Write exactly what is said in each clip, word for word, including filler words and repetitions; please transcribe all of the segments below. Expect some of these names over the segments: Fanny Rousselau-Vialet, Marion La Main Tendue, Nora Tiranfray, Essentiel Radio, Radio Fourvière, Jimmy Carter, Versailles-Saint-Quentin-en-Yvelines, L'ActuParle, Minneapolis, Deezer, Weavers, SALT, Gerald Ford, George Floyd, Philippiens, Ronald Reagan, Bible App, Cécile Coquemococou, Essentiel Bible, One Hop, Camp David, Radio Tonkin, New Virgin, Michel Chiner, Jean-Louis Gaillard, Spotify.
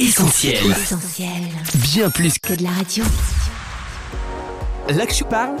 Essentiel. Essentiel. Bien plus que de la radio. L'ActuParle,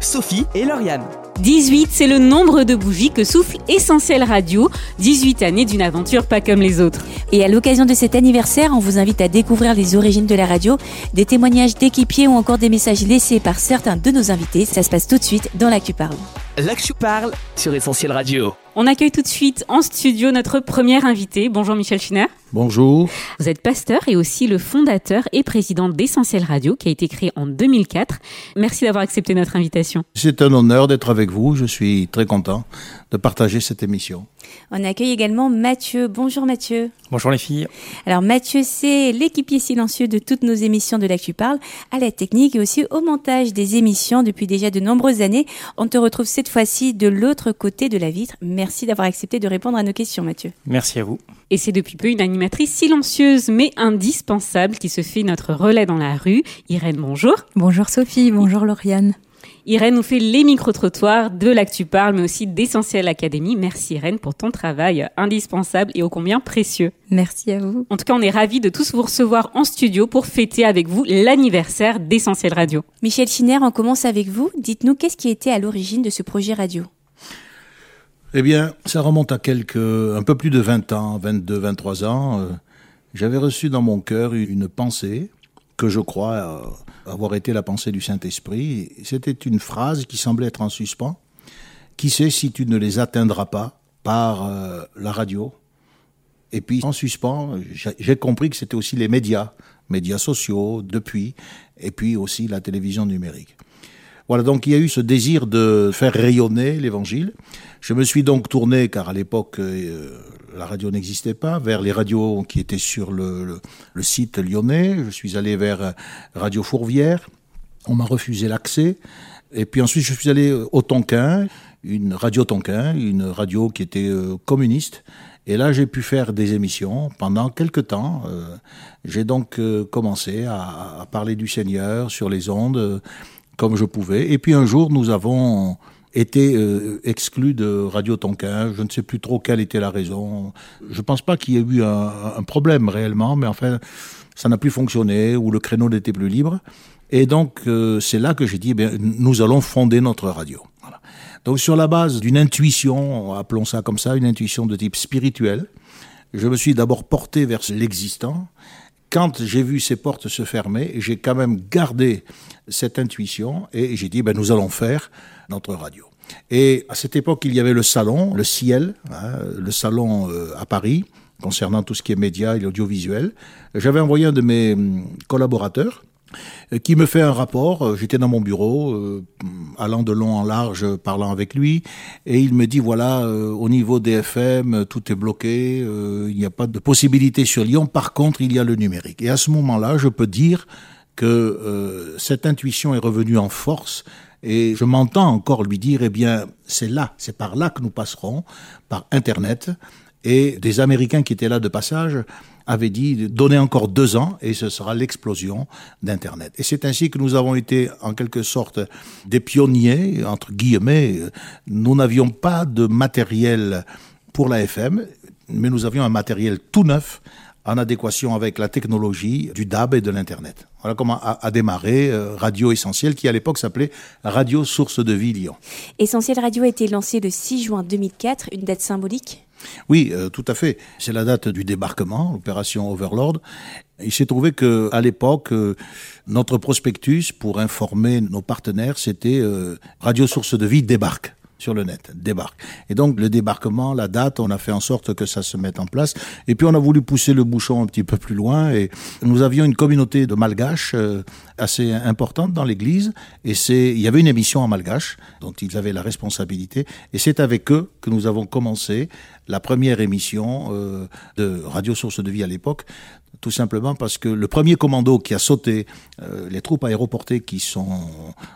Sophie et Lauriane. dix-huit, c'est le nombre de bougies que souffle Essentiel Radio. dix-huit années d'une aventure pas comme les autres. Et à l'occasion de cet anniversaire, on vous invite à découvrir les origines de la radio, des témoignages d'équipiers ou encore des messages laissés par certains de nos invités. Ça se passe tout de suite dans l'ActuParle. L'ActuParle sur Essentiel Radio. On accueille tout de suite en studio notre première invitée. Bonjour Michel Chiner. Bonjour. Vous êtes pasteur et aussi le fondateur et président d'Essentiel Radio qui a été créé en deux mille quatre. Merci d'avoir accepté notre invitation. C'est un honneur d'être avec vous. Je suis très content de partager cette émission. On accueille également Mathieu. Bonjour Mathieu. Bonjour les filles. Alors Mathieu, c'est l'équipier silencieux de toutes nos émissions de l'ActuParle, à la technique et aussi au montage des émissions depuis déjà de nombreuses années. On te retrouve cette fois-ci de l'autre côté de la vitre. Merci. Merci d'avoir accepté de répondre à nos questions, Mathieu. Merci à vous. Et c'est depuis peu une animatrice silencieuse mais indispensable qui se fait notre relais dans la rue. Irène, bonjour. Bonjour Sophie, bonjour Lauriane. Irène nous fait les micro-trottoirs de l'ActuParle mais aussi d'Essentiel Académie. Merci Irène pour ton travail indispensable et ô combien précieux. Merci à vous. En tout cas, on est ravis de tous vous recevoir en studio pour fêter avec vous l'anniversaire d'Essentiel Radio. Michel Chiner, on commence avec vous. Dites-nous, qu'est-ce qui était à l'origine de ce projet radio ? Eh bien, ça remonte à quelques, un peu plus de vingt ans, vingt-deux, vingt-trois ans. Euh, j'avais reçu dans mon cœur une pensée que je crois euh, avoir été la pensée du Saint-Esprit. C'était une phrase qui semblait être en suspens. Qui sait si tu ne les atteindras pas par euh, la radio ? Et puis, en suspens, j'ai compris que c'était aussi les médias, médias sociaux depuis, et puis aussi la télévision numérique. Voilà, donc il y a eu ce désir de faire rayonner l'Évangile. Je me suis donc tourné, car à l'époque, euh, la radio n'existait pas, vers les radios qui étaient sur le, le, le site lyonnais. Je suis allé vers Radio Fourvière. On m'a refusé l'accès. Et puis ensuite, je suis allé au Tonkin, une radio Tonkin, une radio qui était euh, communiste. Et là, j'ai pu faire des émissions pendant quelques temps. Euh, j'ai donc euh, commencé à, à parler du Seigneur sur les ondes, euh, comme je pouvais. Et puis un jour, nous avons été euh, exclus de Radio Tonkin. Je ne sais plus trop quelle était la raison. Je ne pense pas qu'il y ait eu un, un problème réellement, mais enfin, ça n'a plus fonctionné ou le créneau n'était plus libre. Et donc, euh, c'est là que j'ai dit, eh bien, nous allons fonder notre radio. Voilà. Donc, sur la base d'une intuition, appelons ça comme ça, une intuition de type spirituel, je me suis d'abord porté vers l'existant. Quand j'ai vu ces portes se fermer, j'ai quand même gardé cette intuition et j'ai dit, ben, nous allons faire notre radio. Et à cette époque, il y avait le salon, le Ciel, hein, le salon euh, à Paris, concernant tout ce qui est médias et audiovisuel. J'avais envoyé un de mes collaborateurs euh, qui me fait un rapport. J'étais dans mon bureau, euh, allant de long en large, parlant avec lui, et il me dit, voilà, euh, au niveau des F M, tout est bloqué, euh, il n'y a pas de possibilité sur Lyon, par contre, il y a le numérique. Et à ce moment-là, je peux dire que euh, cette intuition est revenue en force et je m'entends encore lui dire, eh bien, c'est là, c'est par là que nous passerons, par Internet. Et des Américains qui étaient là de passage avaient dit, donnez encore deux ans et ce sera l'explosion d'Internet. Et c'est ainsi que nous avons été en quelque sorte des pionniers, entre guillemets. Nous n'avions pas de matériel pour la F M, mais nous avions un matériel tout neuf, en adéquation avec la technologie du D A B et de l'Internet. Voilà comment a, a démarré euh, Radio Essentiel, qui à l'époque s'appelait Radio Source de Vie Lyon. Essentiel Radio a été lancé le six juin deux mille quatre, une date symbolique ? Oui, euh, tout à fait. C'est la date du débarquement, l'opération Overlord. Il s'est trouvé que à l'époque, euh, notre prospectus pour informer nos partenaires, c'était euh, Radio Source de Vie débarque. Sur le net, débarque. Et donc le débarquement, la date, on a fait en sorte que ça se mette en place. Et puis on a voulu pousser le bouchon un petit peu plus loin et nous avions une communauté de malgaches assez importante dans l'église et c'est, il y avait une émission en malgache dont ils avaient la responsabilité et c'est avec eux que nous avons commencé la première émission euh, de Radio Source de Vie à l'époque. Tout simplement parce que le premier commando qui a sauté, euh, les troupes aéroportées qui sont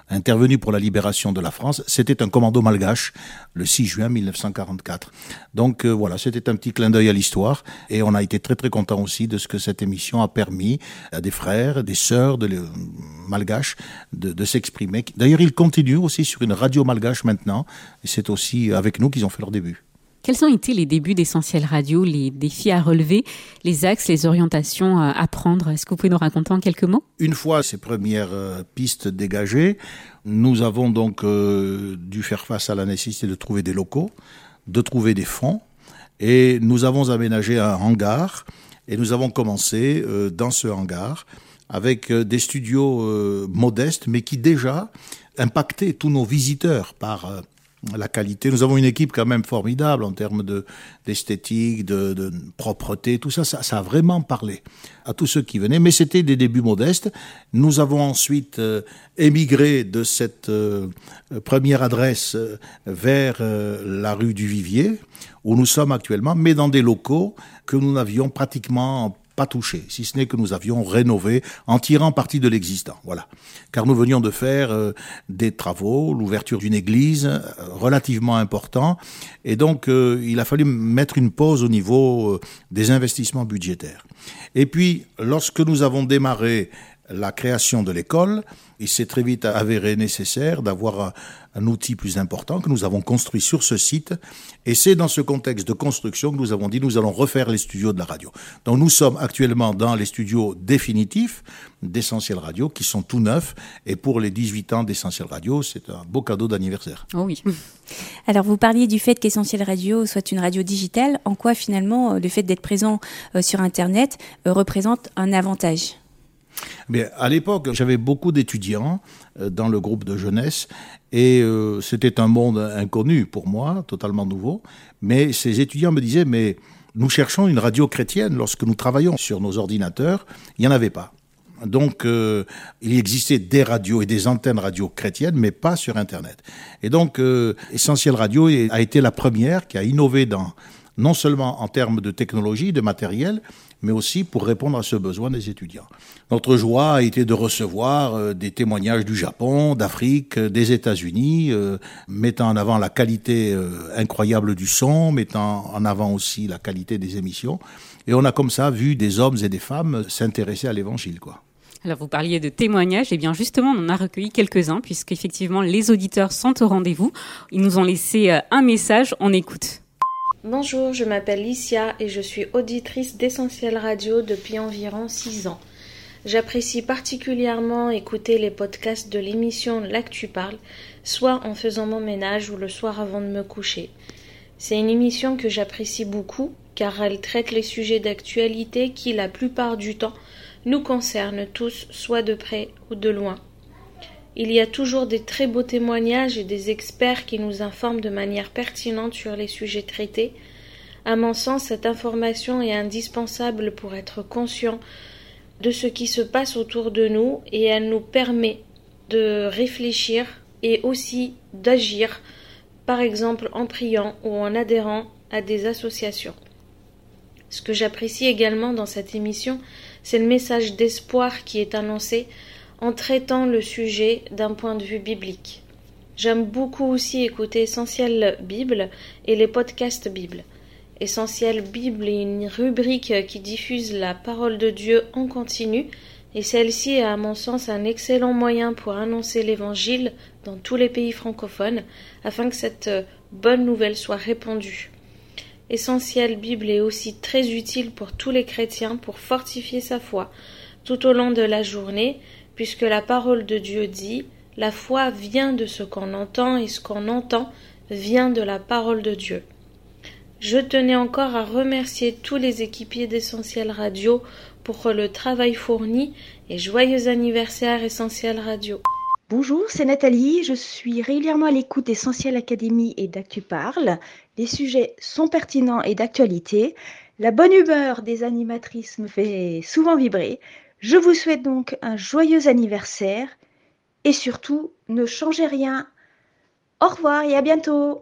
intervenues pour la libération de la France, c'était un commando malgache, le six juin mille neuf cent quarante-quatre. Donc euh, voilà, c'était un petit clin d'œil à l'histoire, et on a été très très contents aussi de ce que cette émission a permis à des frères, des sœurs de les, malgaches de, de s'exprimer. D'ailleurs, ils continuent aussi sur une radio malgache maintenant, et c'est aussi avec nous qu'ils ont fait leur début. Quels ont été les débuts d'Essentiel Radio, les défis à relever, les axes, les orientations à prendre? Est-ce que vous pouvez nous raconter en quelques mots? Une fois ces premières pistes dégagées, nous avons donc euh, dû faire face à la nécessité de trouver des locaux, de trouver des fonds, et nous avons aménagé un hangar, et nous avons commencé euh, dans ce hangar avec euh, des studios euh, modestes, mais qui déjà impactaient tous nos visiteurs par euh, la qualité. Nous avons une équipe quand même formidable en termes de, d'esthétique, de, de propreté, tout ça, ça, ça a vraiment parlé à tous ceux qui venaient, mais c'était des débuts modestes. Nous avons ensuite euh, émigré de cette euh, première adresse euh, vers euh, la rue du Vivier, où nous sommes actuellement, mais dans des locaux que nous n'avions pratiquement pas touchés, si ce n'est que nous avions rénové en tirant parti de l'existant. Voilà. Car nous venions de faire euh, des travaux, l'ouverture d'une église euh, relativement importante, et donc euh, il a fallu mettre une pause au niveau euh, des investissements budgétaires. Et puis, lorsque nous avons démarré la création de l'école, il s'est très vite avéré nécessaire d'avoir un, un outil plus important que nous avons construit sur ce site. Et c'est dans ce contexte de construction que nous avons dit nous allons refaire les studios de la radio. Donc nous sommes actuellement dans les studios définitifs d'Essentiel Radio qui sont tout neufs. Et pour les dix-huit ans d'Essentiel Radio, c'est un beau cadeau d'anniversaire. Oh oui. Alors vous parliez du fait qu'Essentiel Radio soit une radio digitale. En quoi finalement le fait d'être présent sur Internet représente un avantage ? Mais à l'époque, j'avais beaucoup d'étudiants dans le groupe de jeunesse et euh, c'était un monde inconnu pour moi, totalement nouveau. Mais ces étudiants me disaient « mais nous cherchons une radio chrétienne, lorsque nous travaillons sur nos ordinateurs, il n'y en avait pas ». Donc euh, il existait des radios et des antennes radio chrétiennes, mais pas sur Internet. Et donc euh, Essentiel Radio a été la première qui a innové dans, non seulement en termes de technologie, de matériel, mais aussi pour répondre à ce besoin des étudiants. Notre joie a été de recevoir des témoignages du Japon, d'Afrique, des États-Unis, euh, mettant en avant la qualité euh, incroyable du son, mettant en avant aussi la qualité des émissions. Et on a comme ça vu des hommes et des femmes s'intéresser à l'Évangile, quoi. Alors vous parliez de témoignages, et bien justement on en a recueilli quelques-uns, puisqu'effectivement les auditeurs sont au rendez-vous. Ils nous ont laissé un message, on écoute. Bonjour, je m'appelle Licia et je suis auditrice d'Essentiel Radio depuis environ six ans. J'apprécie particulièrement écouter les podcasts de l'émission L'ActuParle, soit en faisant mon ménage ou le soir avant de me coucher. C'est une émission que j'apprécie beaucoup car elle traite les sujets d'actualité qui, la plupart du temps, nous concernent tous, soit de près ou de loin. Il y a toujours des très beaux témoignages et des experts qui nous informent de manière pertinente sur les sujets traités. À mon sens, cette information est indispensable pour être conscient de ce qui se passe autour de nous et elle nous permet de réfléchir et aussi d'agir, par exemple en priant ou en adhérant à des associations. Ce que j'apprécie également dans cette émission, c'est le message d'espoir qui est annoncé en traitant le sujet d'un point de vue biblique. J'aime beaucoup aussi écouter Essentiel Bible et les podcasts Bible. Essentiel Bible est une rubrique qui diffuse la parole de Dieu en continu et celle-ci est à mon sens un excellent moyen pour annoncer l'Évangile dans tous les pays francophones afin que cette bonne nouvelle soit répandue. Essentiel Bible est aussi très utile pour tous les chrétiens pour fortifier sa foi tout au long de la journée, puisque la parole de Dieu dit « La foi vient de ce qu'on entend et ce qu'on entend vient de la parole de Dieu ». Je tenais encore à remercier tous les équipiers d'Essentiel Radio pour le travail fourni et joyeux anniversaire Essentiel Radio. Bonjour, c'est Nathalie, je suis régulièrement à l'écoute d'Essentiel Académie et d'ActuParle. Les sujets sont pertinents et d'actualité. La bonne humeur des animatrices me fait souvent vibrer. Je vous souhaite donc un joyeux anniversaire et surtout, ne changez rien. Au revoir et à bientôt.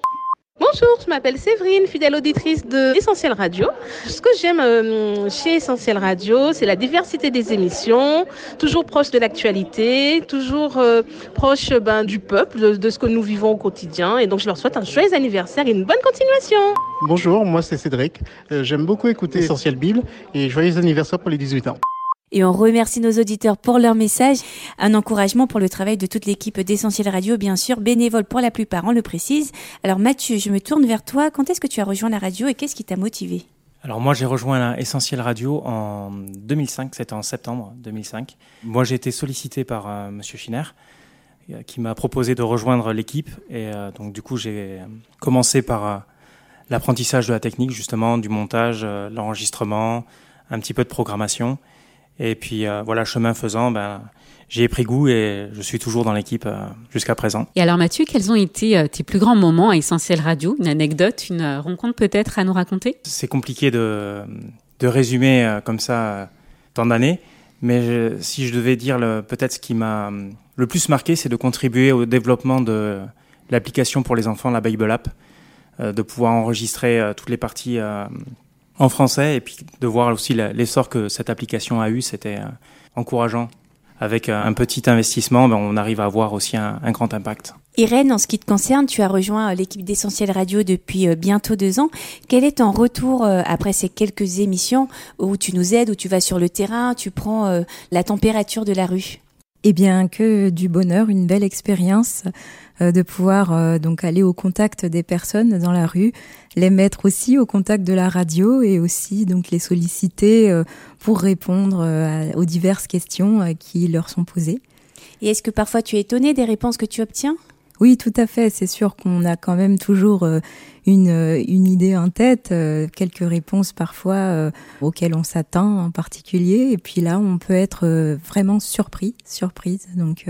Bonjour, je m'appelle Séverine, fidèle auditrice de Essentiel Radio. Ce que j'aime euh, chez Essentiel Radio, c'est la diversité des émissions, toujours proche de l'actualité, toujours euh, proche ben, du peuple, de, de ce que nous vivons au quotidien. Et donc, je leur souhaite un joyeux anniversaire et une bonne continuation. Bonjour, moi c'est Cédric. Euh, j'aime beaucoup écouter Essentiel Bible et joyeux anniversaire pour les dix-huit ans. et on remercie nos auditeurs pour leur message. Un encouragement pour le travail de toute l'équipe d'Essentiel Radio, bien sûr, bénévole pour la plupart, on le précise. Alors Mathieu, je me tourne vers toi. Quand est-ce que tu as rejoint la radio et qu'est-ce qui t'a motivé ? Alors moi, j'ai rejoint Essentiel Radio en deux mille cinq, c'était en septembre deux mille cinq. Moi, j'ai été sollicité par euh, Monsieur Chiner, euh, qui m'a proposé de rejoindre l'équipe. Et euh, donc du coup, j'ai commencé par euh, l'apprentissage de la technique, justement, du montage, euh, l'enregistrement, un petit peu de programmation. Et puis euh, voilà, chemin faisant, ben, j'y ai pris goût et je suis toujours dans l'équipe euh, jusqu'à présent. Et alors Mathieu, quels ont été euh, tes plus grands moments à Essentiel Radio ? Une anecdote, une euh, rencontre peut-être à nous raconter ? C'est compliqué de, de résumer euh, comme ça euh, tant d'années, mais je, si je devais dire le, peut-être ce qui m'a euh, le plus marqué, c'est de contribuer au développement de l'application pour les enfants, la Bible App, euh, de pouvoir enregistrer euh, toutes les parties euh, en français, et puis de voir aussi l'essor que cette application a eu, c'était encourageant. Avec un petit investissement, on arrive à avoir aussi un, un grand impact. Irène, en ce qui te concerne, tu as rejoint l'équipe d'Essentiel Radio depuis bientôt deux ans. Quel est ton retour après ces quelques émissions où tu nous aides, où tu vas sur le terrain, tu prends la température de la rue ? Eh bien, que du bonheur, une belle expérience euh, de pouvoir euh, donc aller au contact des personnes dans la rue, les mettre aussi au contact de la radio et aussi donc les solliciter euh, pour répondre euh, aux diverses questions euh, qui leur sont posées. Et est-ce que parfois tu es étonnée des réponses que tu obtiens ? Oui, tout à fait. C'est sûr qu'on a quand même toujours une, une idée en tête, quelques réponses parfois auxquelles on s'attend en particulier. Et puis là, on peut être vraiment surpris, surprise. Donc,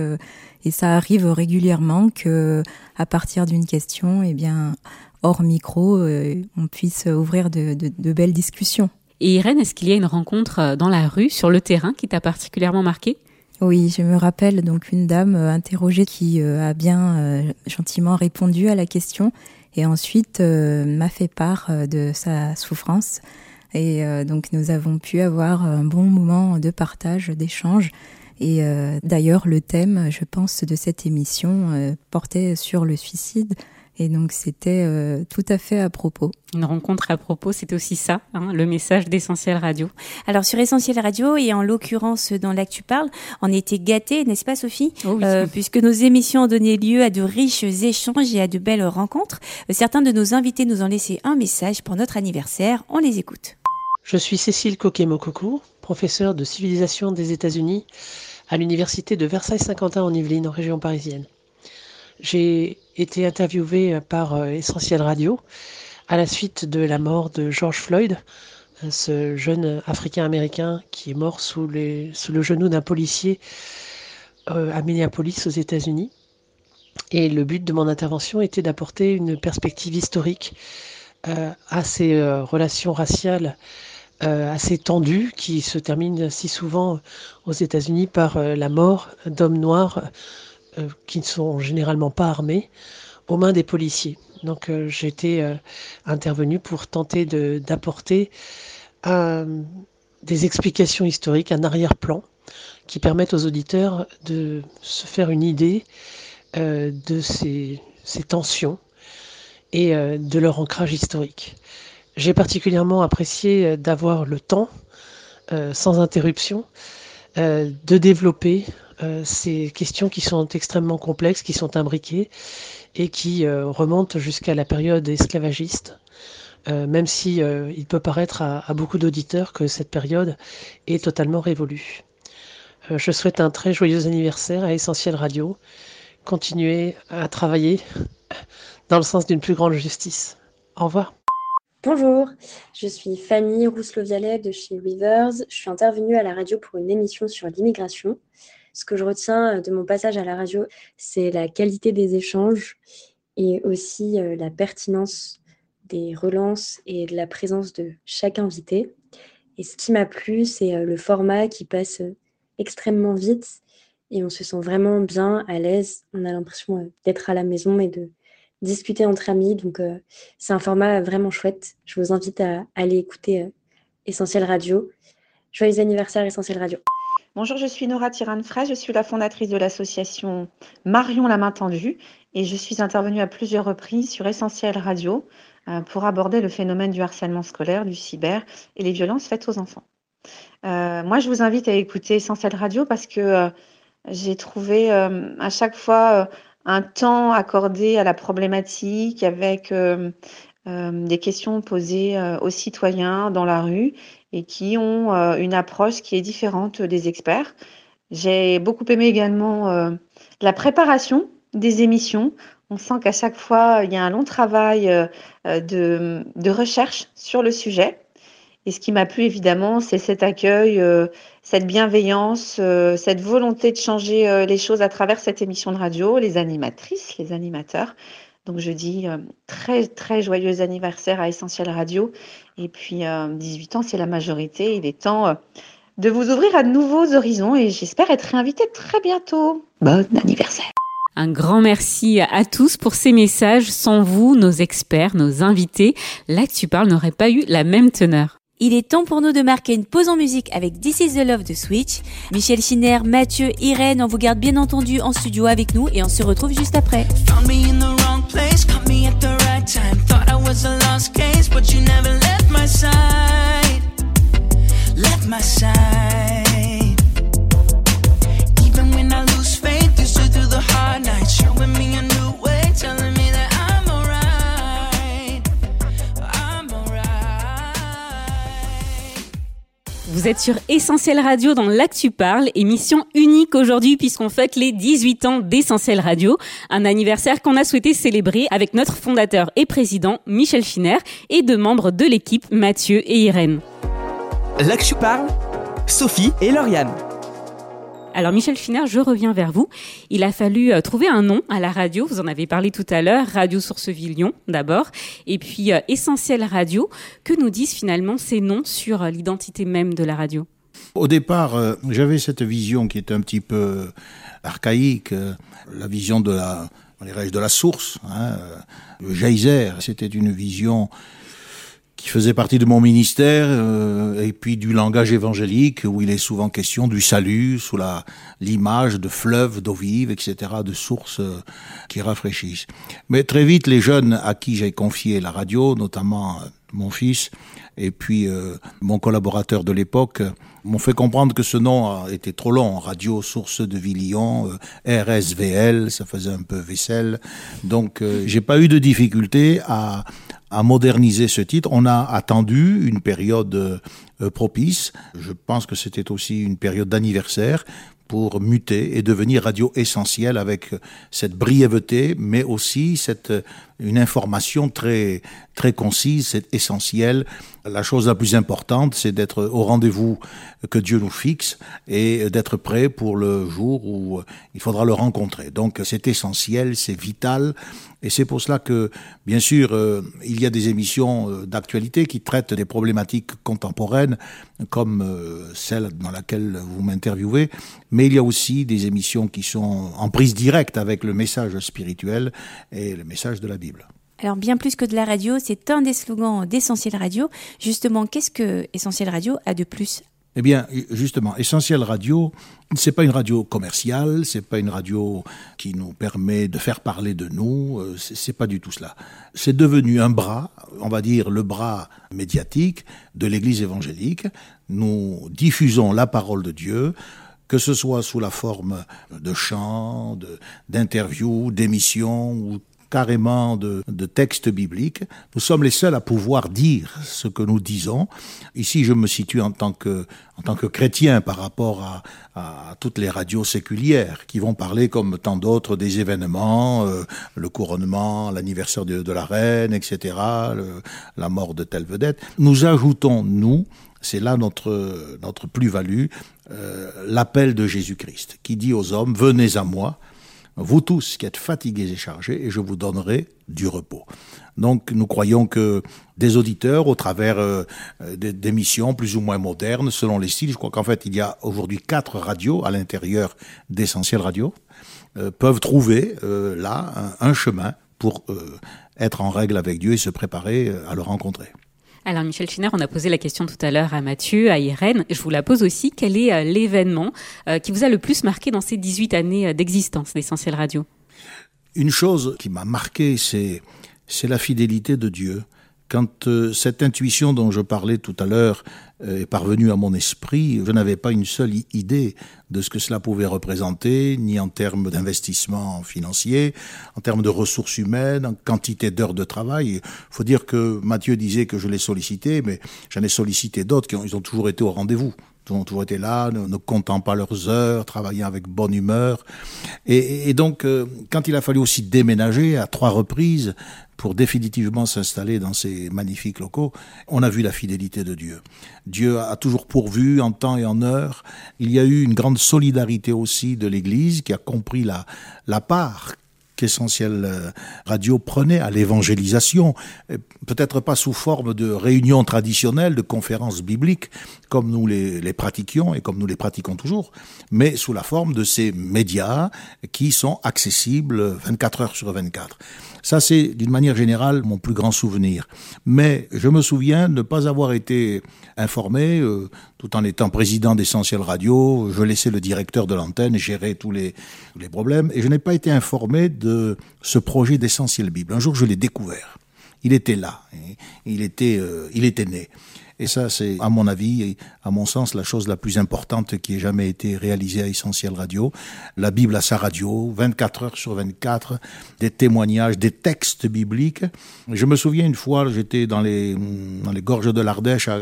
et ça arrive régulièrement que, à partir d'une question, eh bien, hors micro, on puisse ouvrir de, de, de belles discussions. Et Irène, est-ce qu'il y a une rencontre dans la rue, sur le terrain, qui t'a particulièrement marquée ? Oui, je me rappelle donc une dame euh, interrogée qui euh, a bien euh, gentiment répondu à la question et ensuite euh, m'a fait part euh, de sa souffrance. Et euh, donc nous avons pu avoir un bon moment de partage, d'échange. Et euh, d'ailleurs le thème, je pense, de cette émission euh, portait sur le suicide. Et donc, c'était euh, tout à fait à propos. Une rencontre à propos, c'est aussi ça, hein, le message d'Essentiel Radio. Alors, sur Essentiel Radio, et en l'occurrence dans l'ActuParle, on était gâtés, n'est-ce pas Sophie ? Oh oui. euh, Puisque nos émissions ont donné lieu à de riches échanges et à de belles rencontres. Certains de nos invités nous ont laissé un message pour notre anniversaire. On les écoute. Je suis Cécile Coquemococou, professeure de civilisation des États-Unis à l'université de Versailles-Saint-Quentin-en-Yvelines, en région parisienne. J'ai été interviewée par Essentiel Radio à la suite de la mort de George Floyd, ce jeune Africain-Américain qui est mort sous, les, sous le genou d'un policier à Minneapolis aux États-Unis. Et le but de mon intervention était d'apporter une perspective historique à ces relations raciales assez tendues qui se terminent si souvent aux États-Unis par la mort d'hommes noirs qui ne sont généralement pas armés, aux mains des policiers. Donc euh, j'étais euh, intervenue pour tenter de, d'apporter un, des explications historiques, un arrière-plan, qui permettent aux auditeurs de se faire une idée euh, de ces, ces tensions et euh, de leur ancrage historique. J'ai particulièrement apprécié d'avoir le temps, euh, sans interruption, euh, de développer Euh, ces questions qui sont extrêmement complexes, qui sont imbriquées et qui euh, remontent jusqu'à la période esclavagiste, euh, même si euh, il peut paraître à, à beaucoup d'auditeurs que cette période est totalement révolue. Euh, je souhaite un très joyeux anniversaire à Essentiel Radio. Continuez à travailler dans le sens d'une plus grande justice. Au revoir. Bonjour, je suis Fanny Rousselau-Vialet de chez Weavers. Je suis intervenue à la radio pour une émission sur l'immigration. Ce que je retiens de mon passage à la radio, c'est la qualité des échanges et aussi la pertinence des relances et de la présence de chaque invité. Et ce qui m'a plu, c'est le format qui passe extrêmement vite et on se sent vraiment bien, à l'aise. On a l'impression d'être à la maison et de discuter entre amis. Donc c'est un format vraiment chouette. Je vous invite à aller écouter Essentiel Radio. Joyeux anniversaire Essentiel Radio. Bonjour, je suis Nora Tiranfray, je suis la fondatrice de l'association Marion La Main Tendue et je suis intervenue à plusieurs reprises sur Essentiel Radio pour aborder le phénomène du harcèlement scolaire, du cyber et les violences faites aux enfants. Euh, moi, je vous invite à écouter Essentiel Radio parce que euh, j'ai trouvé euh, à chaque fois euh, un temps accordé à la problématique avec euh, euh, des questions posées euh, aux citoyens dans la rue et qui ont euh, une approche qui est différente des experts. J'ai beaucoup aimé également euh, la préparation des émissions. On sent qu'à chaque fois, il y a un long travail euh, de, de recherche sur le sujet. Et ce qui m'a plu, évidemment, c'est cet accueil, euh, cette bienveillance, euh, cette volonté de changer euh, les choses à travers cette émission de radio, les animatrices, les animateurs. Donc, je dis euh, très, très joyeux anniversaire à Essentiel Radio. Et puis, euh, dix-huit ans, c'est la majorité. Il est temps euh, de vous ouvrir à de nouveaux horizons et j'espère être réinvitée très bientôt. Bon anniversaire. Un grand merci à tous pour ces messages. Sans vous, nos experts, nos invités, l'ActuParle n'aurait pas eu la même teneur. Il est temps pour nous de marquer une pause en musique avec This is the Love de Switch. Michel Chiner, Mathieu, Irène, on vous garde bien entendu en studio avec nous et on se retrouve juste après. Vous êtes sur Essentiel Radio dans l'ActuParle, émission unique aujourd'hui puisqu'on fête les dix-huit ans d'Essentiel Radio, un anniversaire qu'on a souhaité célébrer avec notre fondateur et président Michel Chiner et deux membres de l'équipe Mathieu et Irène. L'ActuParle, Sophie et Lauriane. Alors Michel Chiner, je reviens vers vous. Il a fallu euh, trouver un nom à la radio, vous en avez parlé tout à l'heure, Radio Sourceville-Lyon d'abord, et puis euh, Essentiel Radio. Que nous disent finalement ces noms sur euh, l'identité même de la radio ? Au départ, euh, j'avais cette vision qui est un petit peu archaïque, euh, la vision de la, on dirait, de la source, hein, euh, le geyser, c'était une vision qui faisait partie de mon ministère, euh, et puis du langage évangélique, où il est souvent question du salut, sous la l'image de fleuves, d'eau vive, et cetera, de sources euh, qui rafraîchissent. Mais très vite, les jeunes à qui j'ai confié la radio, notamment euh, mon fils, et puis euh, mon collaborateur de l'époque, euh, m'ont fait comprendre que ce nom était trop long. Radio Source de Villion, euh, R S V L, ça faisait un peu vaisselle. Donc, euh, j'ai pas eu de difficulté à... à moderniser ce titre. On a attendu une période euh, propice. Je pense que c'était aussi une période d'anniversaire pour muter et devenir Radio Essentiel avec cette brièveté, mais aussi cette, une information très, très concise, c'est essentiel. La chose la plus importante, c'est d'être au rendez-vous que Dieu nous fixe et d'être prêt pour le jour où il faudra le rencontrer. Donc c'est essentiel, c'est vital. Et c'est pour cela que, bien sûr, euh, il y a des émissions d'actualité qui traitent des problématiques contemporaines, comme euh, celle dans laquelle vous m'interviewez, mais il y a aussi des émissions qui sont en prise directe avec le message spirituel et le message de la Bible. Alors, bien plus que de la radio, c'est un des slogans d'Essentiel Radio. Justement, qu'est-ce que Essentiel Radio a de plus ? Eh bien, justement, Essentiel Radio, c'est pas une radio commerciale, c'est pas une radio qui nous permet de faire parler de nous, c'est, c'est pas du tout cela. C'est devenu un bras, on va dire le bras médiatique de l'Église évangélique. Nous diffusons la parole de Dieu, que ce soit sous la forme de chants, de, d'interviews, d'émissions ou carrément de, de textes bibliques. Nous sommes les seuls à pouvoir dire ce que nous disons. Ici, je me situe en tant que, en tant que chrétien par rapport à, à toutes les radios séculières qui vont parler, comme tant d'autres, des événements, euh, le couronnement, l'anniversaire de, de la reine, et cetera, le, la mort de telle vedette. Nous ajoutons, nous, c'est là notre, notre plus-value, euh, l'appel de Jésus-Christ qui dit aux hommes « Venez à moi ». Vous tous qui êtes fatigués et chargés, et je vous donnerai du repos. Donc nous croyons que des auditeurs, au travers euh, d'émissions plus ou moins modernes, selon les styles, je crois qu'en fait il y a aujourd'hui quatre radios à l'intérieur d'Essentiel Radio, euh, peuvent trouver euh, là un, un chemin pour euh, être en règle avec Dieu et se préparer à le rencontrer. Alors Michel Chiner, on a posé la question tout à l'heure à Mathieu, à Irène. Je vous la pose aussi. Quel est l'événement qui vous a le plus marqué dans ces dix-huit années d'existence d'Essentiel Radio ? Une chose qui m'a marqué, c'est, c'est la fidélité de Dieu Quand euh, cette intuition dont je parlais tout à l'heure euh, est parvenue à mon esprit, je n'avais pas une seule idée de ce que cela pouvait représenter, ni en termes d'investissement financier, en termes de ressources humaines, en quantité d'heures de travail. Il faut dire que Mathieu disait que je l'ai sollicité, mais j'en ai sollicité d'autres qui ont, ils ont toujours été au rendez-vous. Ils ont toujours été là, ne, ne comptant pas leurs heures, travaillant avec bonne humeur. Et, et donc, euh, quand il a fallu aussi déménager à trois reprises pour définitivement s'installer dans ces magnifiques locaux, on a vu la fidélité de Dieu. Dieu a toujours pourvu en temps et en heure. Il y a eu une grande solidarité aussi de l'Église qui a compris la, la part qu'Essentiel Radio prenait à l'évangélisation, peut-être pas sous forme de réunions traditionnelles, de conférences bibliques, comme nous les, les pratiquions et comme nous les pratiquons toujours, mais sous la forme de ces médias qui sont accessibles vingt-quatre heures sur vingt-quatre. Ça, c'est d'une manière générale mon plus grand souvenir. Mais je me souviens ne pas avoir été informé, euh, tout en étant président d'Essentiel Radio, je laissais le directeur de l'antenne gérer tous les, tous les problèmes, et je n'ai pas été informé de ce projet d'Essentiel Bible. Un jour, je l'ai découvert. Il était là. Il était, euh, il était né. Et ça, c'est, à mon avis, et à mon sens, la chose la plus importante qui ait jamais été réalisée à Essentiel Radio. La Bible à sa radio, vingt-quatre heures sur vingt-quatre, des témoignages, des textes bibliques. Je me souviens une fois, j'étais dans les, dans les gorges de l'Ardèche, à,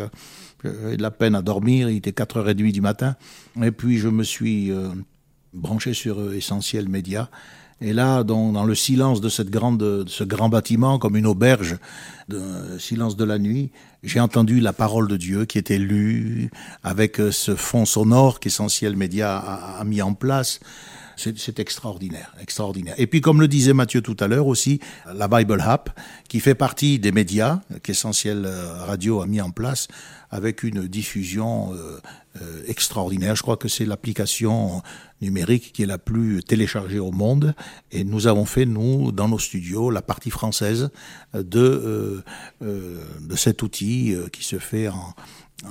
j'avais de la peine à dormir, il était quatre heures trente du matin, et puis je me suis euh, branché sur Essentiel Média. Et là, dans, dans le silence de cette grande, de ce grand bâtiment, comme une auberge, de, euh, silence de la nuit, j'ai entendu la parole de Dieu qui était lue avec ce fond sonore qu'Essentiel Média a, a mis en place. C'est, c'est extraordinaire, extraordinaire. Et puis, comme le disait Mathieu tout à l'heure aussi, la Bible App, qui fait partie des médias qu'Essentiel Radio a mis en place, avec une diffusion euh, euh, extraordinaire. Je crois que c'est l'application numérique qui est la plus téléchargée au monde. Et nous avons fait, nous, dans nos studios, la partie française de, euh, euh, de cet outil euh, qui se fait en,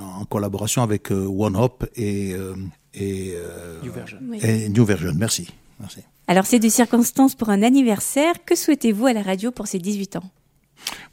en collaboration avec euh, One Hop et... Euh, Et, euh, New Virgin. Oui. et New Virgin, merci. merci. Alors, c'est des circonstances pour un anniversaire. Que souhaitez-vous à la radio pour ses dix-huit ans ?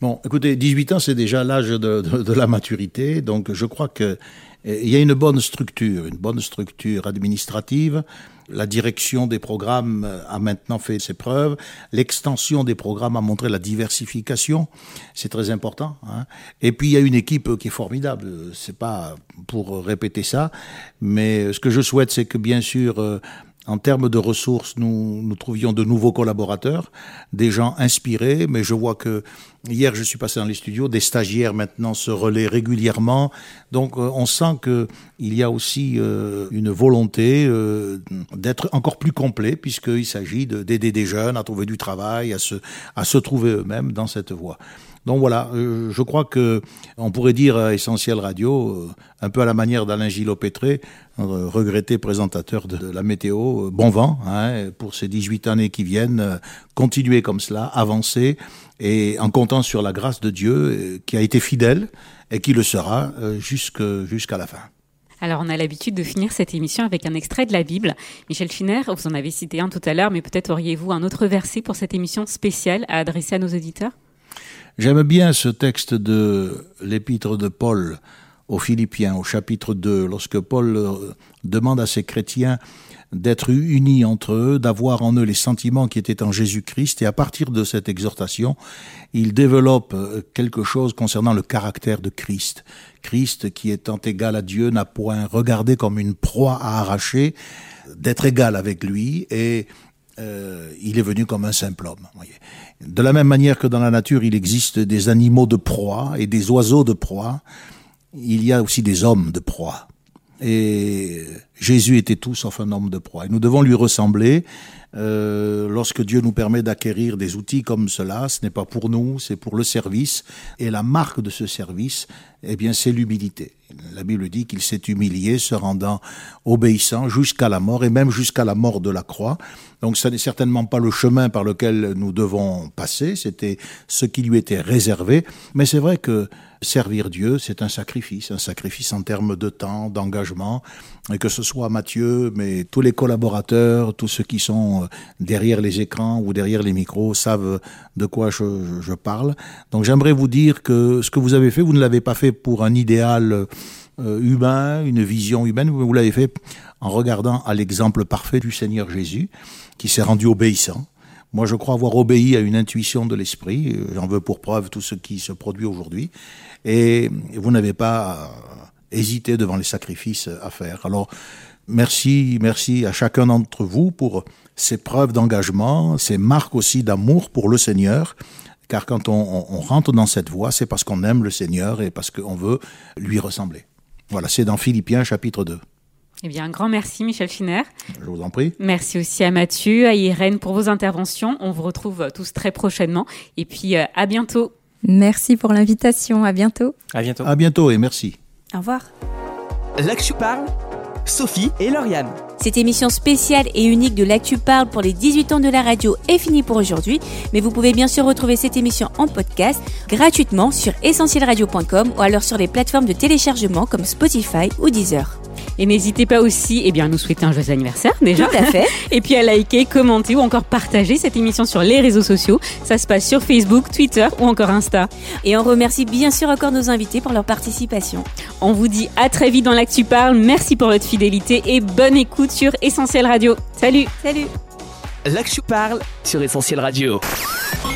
Bon, écoutez, dix-huit ans, c'est déjà l'âge de, de, de la maturité. Donc, je crois qu'il y a une bonne structure, une bonne structure administrative. La direction des programmes a maintenant fait ses preuves. L'extension des programmes a montré la diversification. C'est très important, hein. Et puis, il y a une équipe qui est formidable. C'est pas pour répéter ça, mais ce que je souhaite, c'est que, bien sûr, en termes de ressources, nous, nous trouvions de nouveaux collaborateurs, des gens inspirés, mais je vois que hier, je suis passé dans les studios, des stagiaires maintenant se relaient régulièrement. Donc, euh, on sent que il y a aussi euh, une volonté euh, d'être encore plus complet, puisqu'il s'agit de, d'aider des jeunes à trouver du travail, à se, à se trouver eux-mêmes dans cette voie. Donc voilà, euh, je crois que on pourrait dire à Essentiel Radio, euh, un peu à la manière d'Alain Gillot-Pétré, euh, regretté présentateur de, de la météo, euh, bon vent hein, pour ces dix-huit années qui viennent, euh, continuer comme cela, avancer, et en comptant sur la grâce de Dieu euh, qui a été fidèle et qui le sera euh, jusqu'à, jusqu'à la fin. Alors, on a l'habitude de finir cette émission avec un extrait de la Bible. Michel Chiner, vous en avez cité un tout à l'heure, mais peut-être auriez-vous un autre verset pour cette émission spéciale à adresser à nos auditeurs ? J'aime bien ce texte de l'épître de Paul aux Philippiens, au chapitre deux, lorsque Paul demande à ses chrétiens d'être unis entre eux, d'avoir en eux les sentiments qui étaient en Jésus-Christ. Et à partir de cette exhortation, il développe quelque chose concernant le caractère de Christ. Christ, qui étant égal à Dieu, n'a point regardé comme une proie à arracher d'être égal avec lui, et Euh, il est venu comme un simple homme. Voyez. De la même manière que dans la nature, il existe des animaux de proie et des oiseaux de proie, il y a aussi des hommes de proie. Et Jésus était tout sauf un homme de proie. Et nous devons lui ressembler. Euh, lorsque Dieu nous permet d'acquérir des outils comme cela, ce n'est pas pour nous, c'est pour le service. Et la marque de ce service, eh bien, c'est l'humilité. La Bible dit qu'il s'est humilié, se rendant obéissant jusqu'à la mort, et même jusqu'à la mort de la croix. Donc, ça n'est certainement pas le chemin par lequel nous devons passer. C'était ce qui lui était réservé. Mais c'est vrai que servir Dieu, c'est un sacrifice, un sacrifice en termes de temps, d'engagement, et que ce soit soit Mathieu, mais tous les collaborateurs, tous ceux qui sont derrière les écrans ou derrière les micros savent de quoi je, je parle. Donc j'aimerais vous dire que ce que vous avez fait, vous ne l'avez pas fait pour un idéal humain, une vision humaine, vous l'avez fait en regardant à l'exemple parfait du Seigneur Jésus qui s'est rendu obéissant. Moi, je crois avoir obéi à une intuition de l'esprit. J'en veux pour preuve tout ce qui se produit aujourd'hui. Et vous n'avez pas hésité devant les sacrifices à faire. Alors, merci, merci à chacun d'entre vous pour ces preuves d'engagement, ces marques aussi d'amour pour le Seigneur. Car quand on, on, on rentre dans cette voie, c'est parce qu'on aime le Seigneur et parce qu'on veut lui ressembler. Voilà, c'est dans Philippiens chapitre deux. Eh bien, un grand merci, Michel Chiner. Je vous en prie. Merci aussi à Mathieu, à Irène pour vos interventions. On vous retrouve tous très prochainement. Et puis, à bientôt. Merci pour l'invitation. À bientôt. À bientôt. À bientôt et merci. Au revoir. L'ActuParle, Sophie et Lauriane. Cette émission spéciale et unique de l'ActuParle pour les dix-huit ans de la radio est finie pour aujourd'hui. Mais vous pouvez bien sûr retrouver cette émission en podcast gratuitement sur essentiel radio point com ou alors sur les plateformes de téléchargement comme Spotify ou Deezer. Et n'hésitez pas aussi eh bien, à nous souhaiter un joyeux anniversaire déjà. Tout à fait. Et puis à liker, commenter ou encore partager cette émission sur les réseaux sociaux. Ça se passe sur Facebook, Twitter ou encore Insta. Et on remercie bien sûr encore nos invités pour leur participation. On vous dit à très vite dans l'ActuParle. Merci pour votre fidélité et bonne écoute sur Essentiel Radio. Salut. Salut. L'ActuParle sur Essentiel Radio.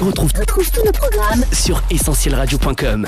On retrouve tous nos programmes sur essentiel radio point com.